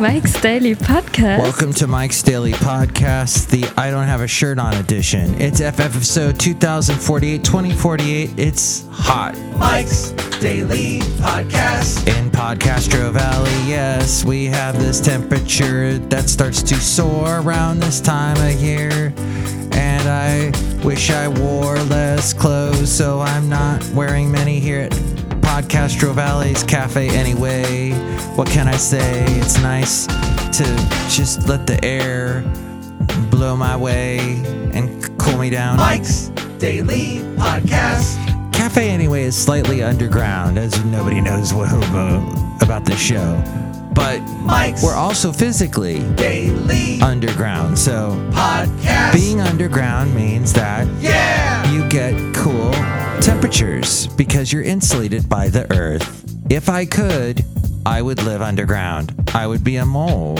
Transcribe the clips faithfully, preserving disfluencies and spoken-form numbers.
Mike's Daily Podcast. Welcome to Mike's Daily Podcast, the I Don't Have a Shirt On edition. It's F F S O twenty forty-eight. It's hot. Mike's Daily Podcast. In Podcastro Valley, yes, we have this temperature that starts to soar around this time of year. And I wish I wore less clothes, so I'm not wearing many here at Podcastro Valley's Cafe Anyway. What can I say? It's nice to just let the air blow my way and cool me down. Mike's Daily Podcast. Cafe Anyway is slightly underground, as nobody knows what about this show. But Mike's we're also physically daily underground. So podcast. Being underground means that yeah! you get cool temperatures because you're insulated by the earth. If I could, I would live underground. I would be a mole.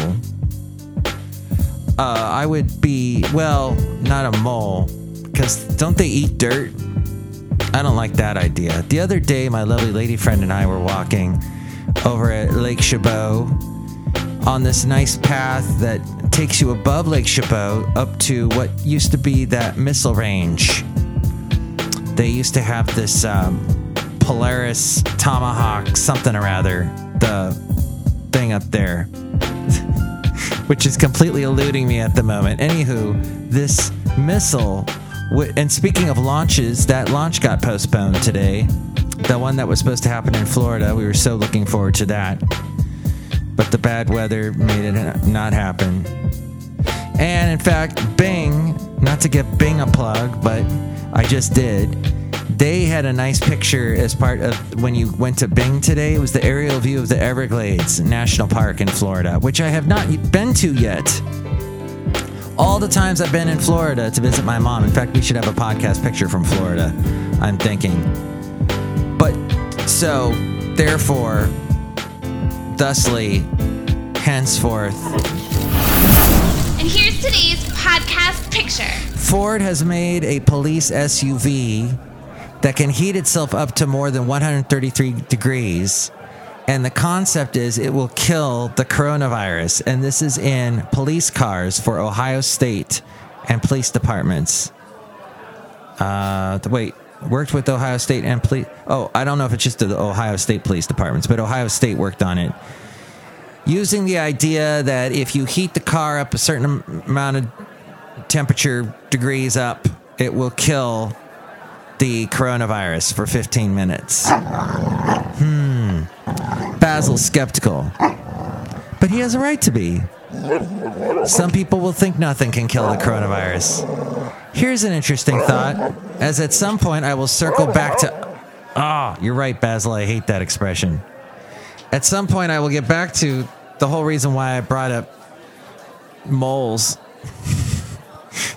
Uh, I would be, well, not a mole, because don't they eat dirt? I don't like that idea. The other day, my lovely lady friend and I were walking over at Lake Chabot on this nice path that takes you above Lake Chabot up to what used to be that missile range. They used to have this um, Polaris Tomahawk something or rather, the thing up there, which is completely eluding me at the moment. Anywho, this missile, w- and speaking of launches, that launch got postponed today. The one that was supposed to happen in Florida, we were so looking forward to that. But the bad weather made it not happen. And in fact, Bing, not to give Bing a plug, but I just did. They had a nice picture as part of when you went to Bing today. It was the aerial view of the Everglades National Park in Florida, which I have not been to yet. All the times I've been in Florida to visit my mom. In fact, we should have a podcast picture from Florida, I'm thinking. But so, therefore, thusly, henceforth. And here's today's podcast picture. Ford has made a police S U V that can heat itself up to more than one hundred thirty-three degrees. And the concept is it will kill the coronavirus. And this is in police cars for Ohio State and police departments. Uh, wait. Worked with Ohio State and police. Oh, I don't know if it's just the Ohio State police departments, but Ohio State worked on it. Using the idea that if you heat the car up a certain amount of temperature degrees up, it will kill the coronavirus for fifteen minutes. Hmm. Basil's skeptical. But he has a right to be. Some people will think nothing can kill the coronavirus. Here's an interesting thought, as at some point I will circle back to... Ah, oh, you're right, Basil, I hate that expression. At some point I will get back to the whole reason why I brought up moles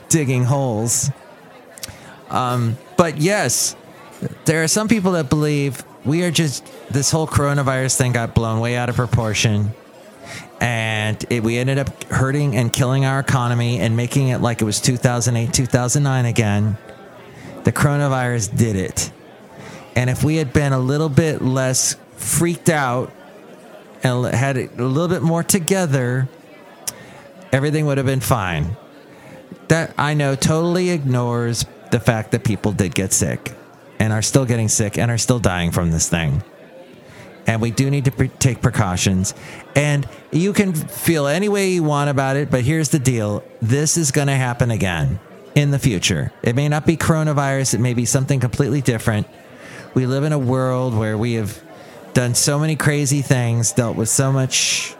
digging holes. Um, but yes, there are some people that believe we are just... This whole coronavirus thing got blown way out of proportion. And it, we ended up hurting and killing our economy and making it like it was two thousand eight, two thousand nine again. The coronavirus did it. And if we had been a little bit less freaked out and had it a little bit more together, everything would have been fine. That, I know, totally ignores the fact that people did get sick and are still getting sick and are still dying from this thing. And we do need to pre- take precautions. And you can feel any way you want about it, but here's the deal. This is going to happen again in the future. It may not be coronavirus. It may be something completely different. We live in a world where we have done so many crazy things, dealt with so much,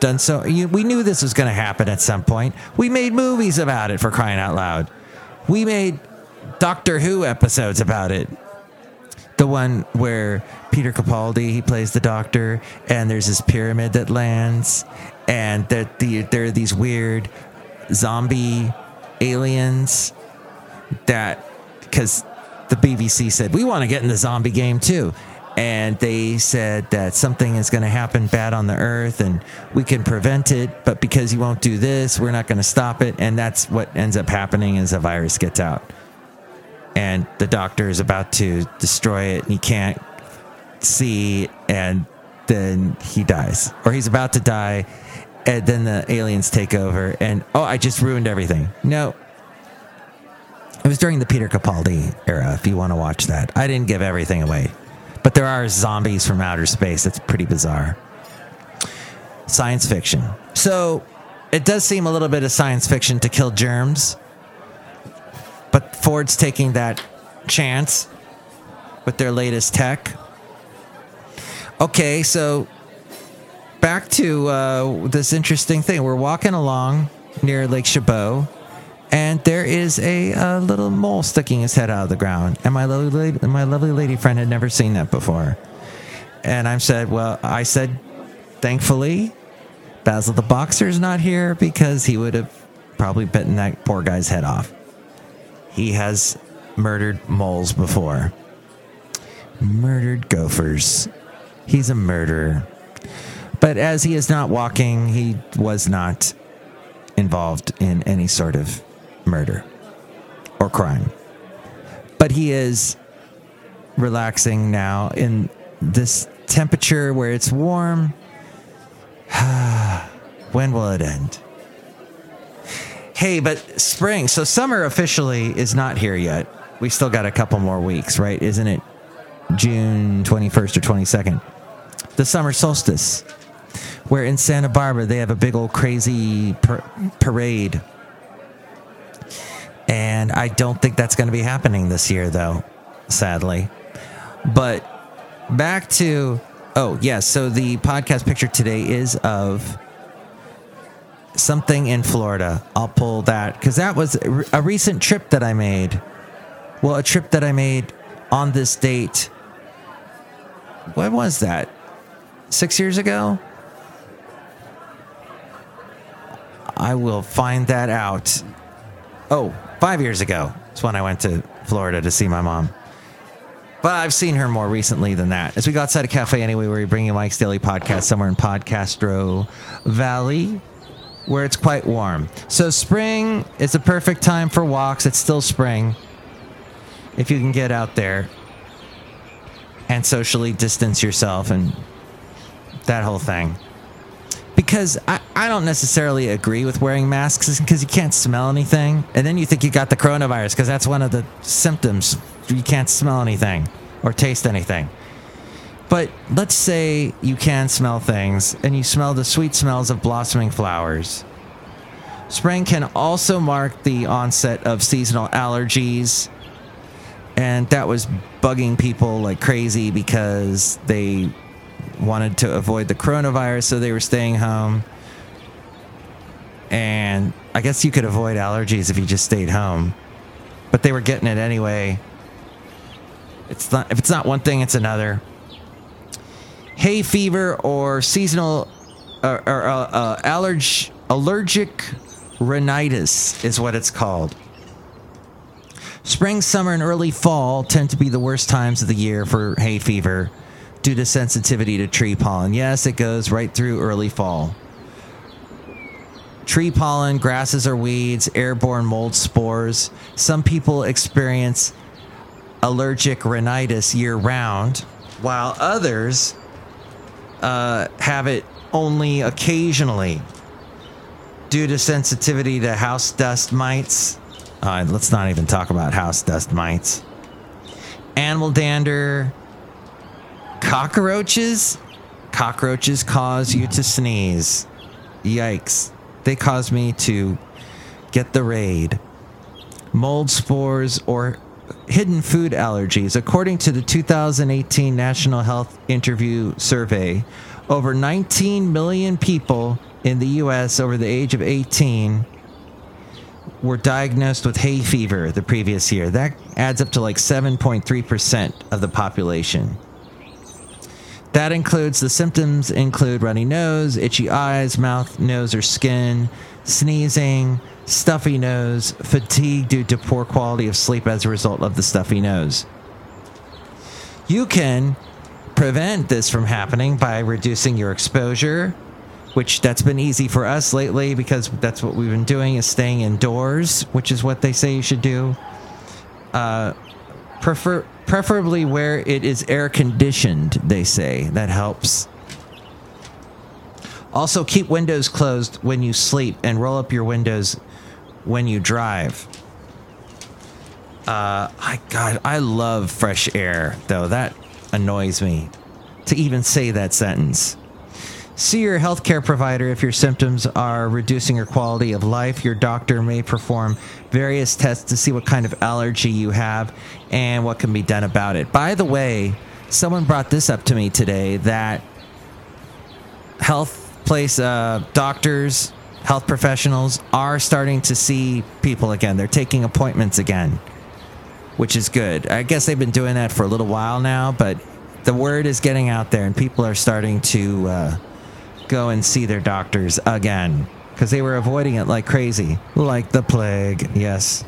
done so... You, we knew this was going to happen at some point. We made movies about it, for crying out loud. We made Doctor Who episodes about it. The one where Peter Capaldi, he plays the doctor, and there's this pyramid that lands, and there, the, there are these weird zombie aliens that, because the B B C said, we want to get in the zombie game too. And they said that something is going to happen bad on the earth, and we can prevent it, but because you won't do this, we're not going to stop it. And that's what ends up happening as a virus gets out. And the doctor is about to destroy it, and he can't see, and then he dies, or he's about to die, and then the aliens take over, and oh, I just ruined everything. No. It was during the Peter Capaldi era, if you want to watch that. I didn't give everything away. But there are zombies from outer space. That's pretty bizarre. Science fiction. So it does seem a little bit of science fiction to kill germs. But Ford's taking that chance with their latest tech. Okay, so back to uh, this interesting thing. We're walking along near Lake Chabot, and there is a, a little mole sticking his head out of the ground. And my lovely, lady, my lovely lady friend had never seen that before. And I said, well, I said, thankfully, Basil the Boxer's not here, because he would have probably bitten that poor guy's head off. He has murdered moles before. Murdered gophers. He's a murderer. But as he is not walking, he was not involved in any sort of murder or crime. But he is relaxing now in this temperature where it's warm. When will it end? Hey, but spring, so summer officially is not here yet. We still got a couple more weeks, right? Isn't it June twenty-first or twenty-second? The summer solstice, where in Santa Barbara they have a big old crazy par- parade. And I don't think that's going to be happening this year, though, sadly. But back to... Oh, yeah, so the podcast picture today is of something in Florida. I'll pull that, because that was a recent trip that I made. Well, a trip that I made on this date. When was that? Six years ago? I will find that out. Oh, five years ago. That's when I went to Florida to see my mom. But I've seen her more recently than that. As we go outside a Cafe Anyway, where we bring you Mike's Daily Podcast somewhere in Podcastro Valley, where it's quite warm. So spring is a perfect time for walks. It's still spring. If you can get out there and socially distance yourself and that whole thing. Because I, I don't necessarily agree with wearing masks, because you can't smell anything. And then you think you got the coronavirus, because that's one of the symptoms. You can't smell anything or taste anything. But let's say you can smell things, and you smell the sweet smells of blossoming flowers. Spring can also mark the onset of seasonal allergies. And that was bugging people like crazy, because they wanted to avoid the coronavirus, so they were staying home. And I guess you could avoid allergies if you just stayed home. But they were getting it anyway. It's not, if it's not one thing, it's another. Hay fever or seasonal or, or uh, uh, allerg- allergic rhinitis is what it's called. Spring, summer, and early fall tend to be the worst times of the year for hay fever, due to sensitivity to tree pollen. Yes, it goes right through early fall. Tree pollen, grasses or weeds, airborne mold spores. Some people experience allergic rhinitis year-round, while others uh, have it only occasionally due to sensitivity to house dust mites. Uh, let's not even talk about house dust mites. Animal dander... Cockroaches? Cockroaches cause you to sneeze. Yikes. They cause me to get the raid. Mold spores or hidden food allergies. According to the two thousand eighteen National Health Interview Survey, over nineteen million people in the U S over the age of eighteen were diagnosed with hay fever the previous year. That adds up to like seven point three percent of the population. That includes, the symptoms include runny nose, itchy eyes, mouth, nose, or skin, sneezing, stuffy nose, fatigue due to poor quality of sleep as a result of the stuffy nose. You can prevent this from happening by reducing your exposure, which that's been easy for us lately, because that's what we've been doing, is staying indoors, which is what they say you should do. Uh, prefer... Preferably where it is air conditioned, they say. That helps Also, keep windows closed when you sleep and roll up your windows when you drive. Uh, I God, I love fresh air, though. That annoys me to even say that sentence. See your healthcare provider if your symptoms are reducing your quality of life. Your doctor may perform various tests to see what kind of allergy you have and what can be done about it. By the way, someone brought this up to me today, that health place uh, doctors, health professionals are starting to see people again. They're taking appointments again, which is good. I guess they've been doing that for a little while now, but the word is getting out there and people are starting to... Uh, go and see their doctors again, because they were avoiding it like crazy, like the plague. Yes,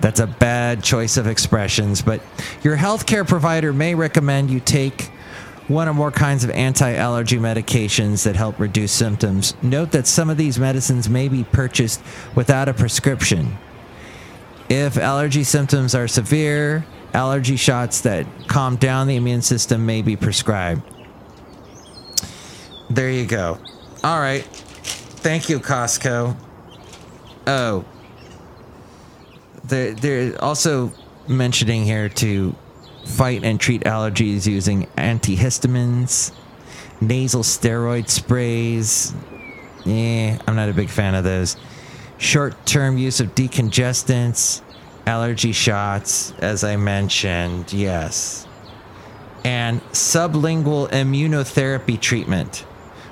that's a bad choice of expressions, but your healthcare provider may recommend you take one or more kinds of anti-allergy medications that help reduce symptoms. Note that some of these medicines may be purchased without a prescription. If allergy symptoms are severe, allergy shots that calm down the immune system may be prescribed. There you go. All right. Thank you, Costco. Oh. They're, they're also mentioning here to fight and treat allergies using antihistamines, nasal steroid sprays. Eh, I'm not a big fan of those. Short-term use of decongestants, allergy shots, as I mentioned. Yes. And sublingual immunotherapy treatment,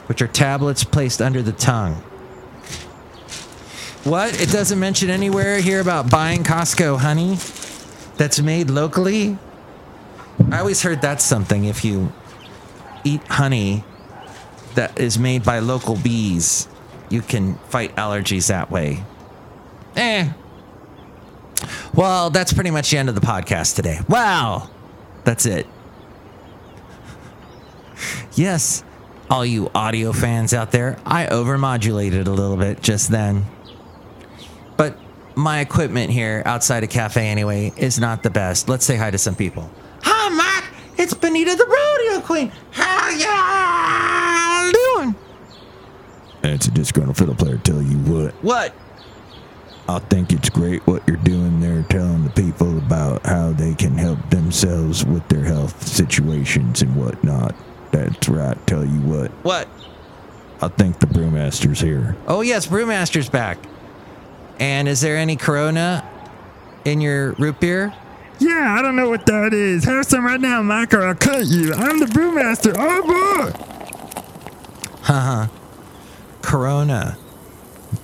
which are tablets placed under the tongue. What? It doesn't mention anywhere here about buying Costco honey that's made locally? I always heard that's something, if you eat honey that is made by local bees, you can fight allergies that way. Eh. Well, that's pretty much the end of the podcast today. Wow. That's it. Yes. All you audio fans out there, I overmodulated a little bit just then. But my equipment here outside of Cafe Anyway is not the best. Let's say hi to some people. Hi, Mike. It's Benita the Rodeo Queen. How y'all doing? That's a disgruntled fiddle player, tell you what. What? I think it's great what you're doing there, telling the people about how they can help themselves with their health situations and whatnot. That's right, tell you what. What? I think the Brewmaster's here. Oh, yes, Brewmaster's back. And is there any Corona in your root beer? Yeah, I don't know what that is. Have some right now, Mike, or I'll cut you. I'm the Brewmaster. Oh, boy! Haha. Corona.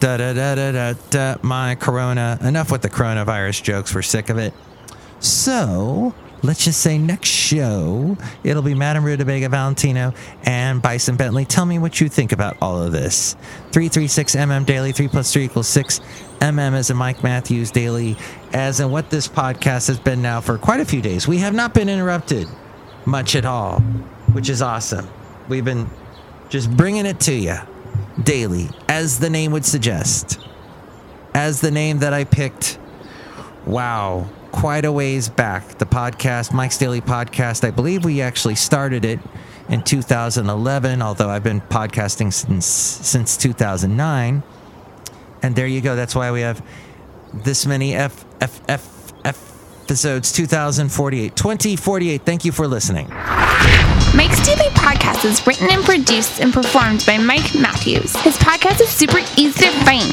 Da-da-da-da-da-da. My Corona. Enough with the coronavirus jokes. We're sick of it. So... let's just say next show, it'll be Madame Rootabega Valentino and Bison Bentley. Tell me what you think about all of this. three thirty-six millimeter daily, three plus three equals six. M M as in Mike Matthews daily, as in what this podcast has been now for quite a few days. We have not been interrupted much at all, which is awesome. We've been just bringing it to you daily, as the name would suggest. As the name that I picked, wow. Quite a ways back, the podcast, Mike's Daily Podcast. I believe we actually started it in two thousand eleven, although I've been podcasting since since two thousand nine. And there you go. That's why we have this many F, F, F, F episodes, two thousand forty-eight. twenty forty-eight. Thank you for listening. Mike's Daily Podcast is written and produced and performed by Mike Matthews. His podcast is super easy to find.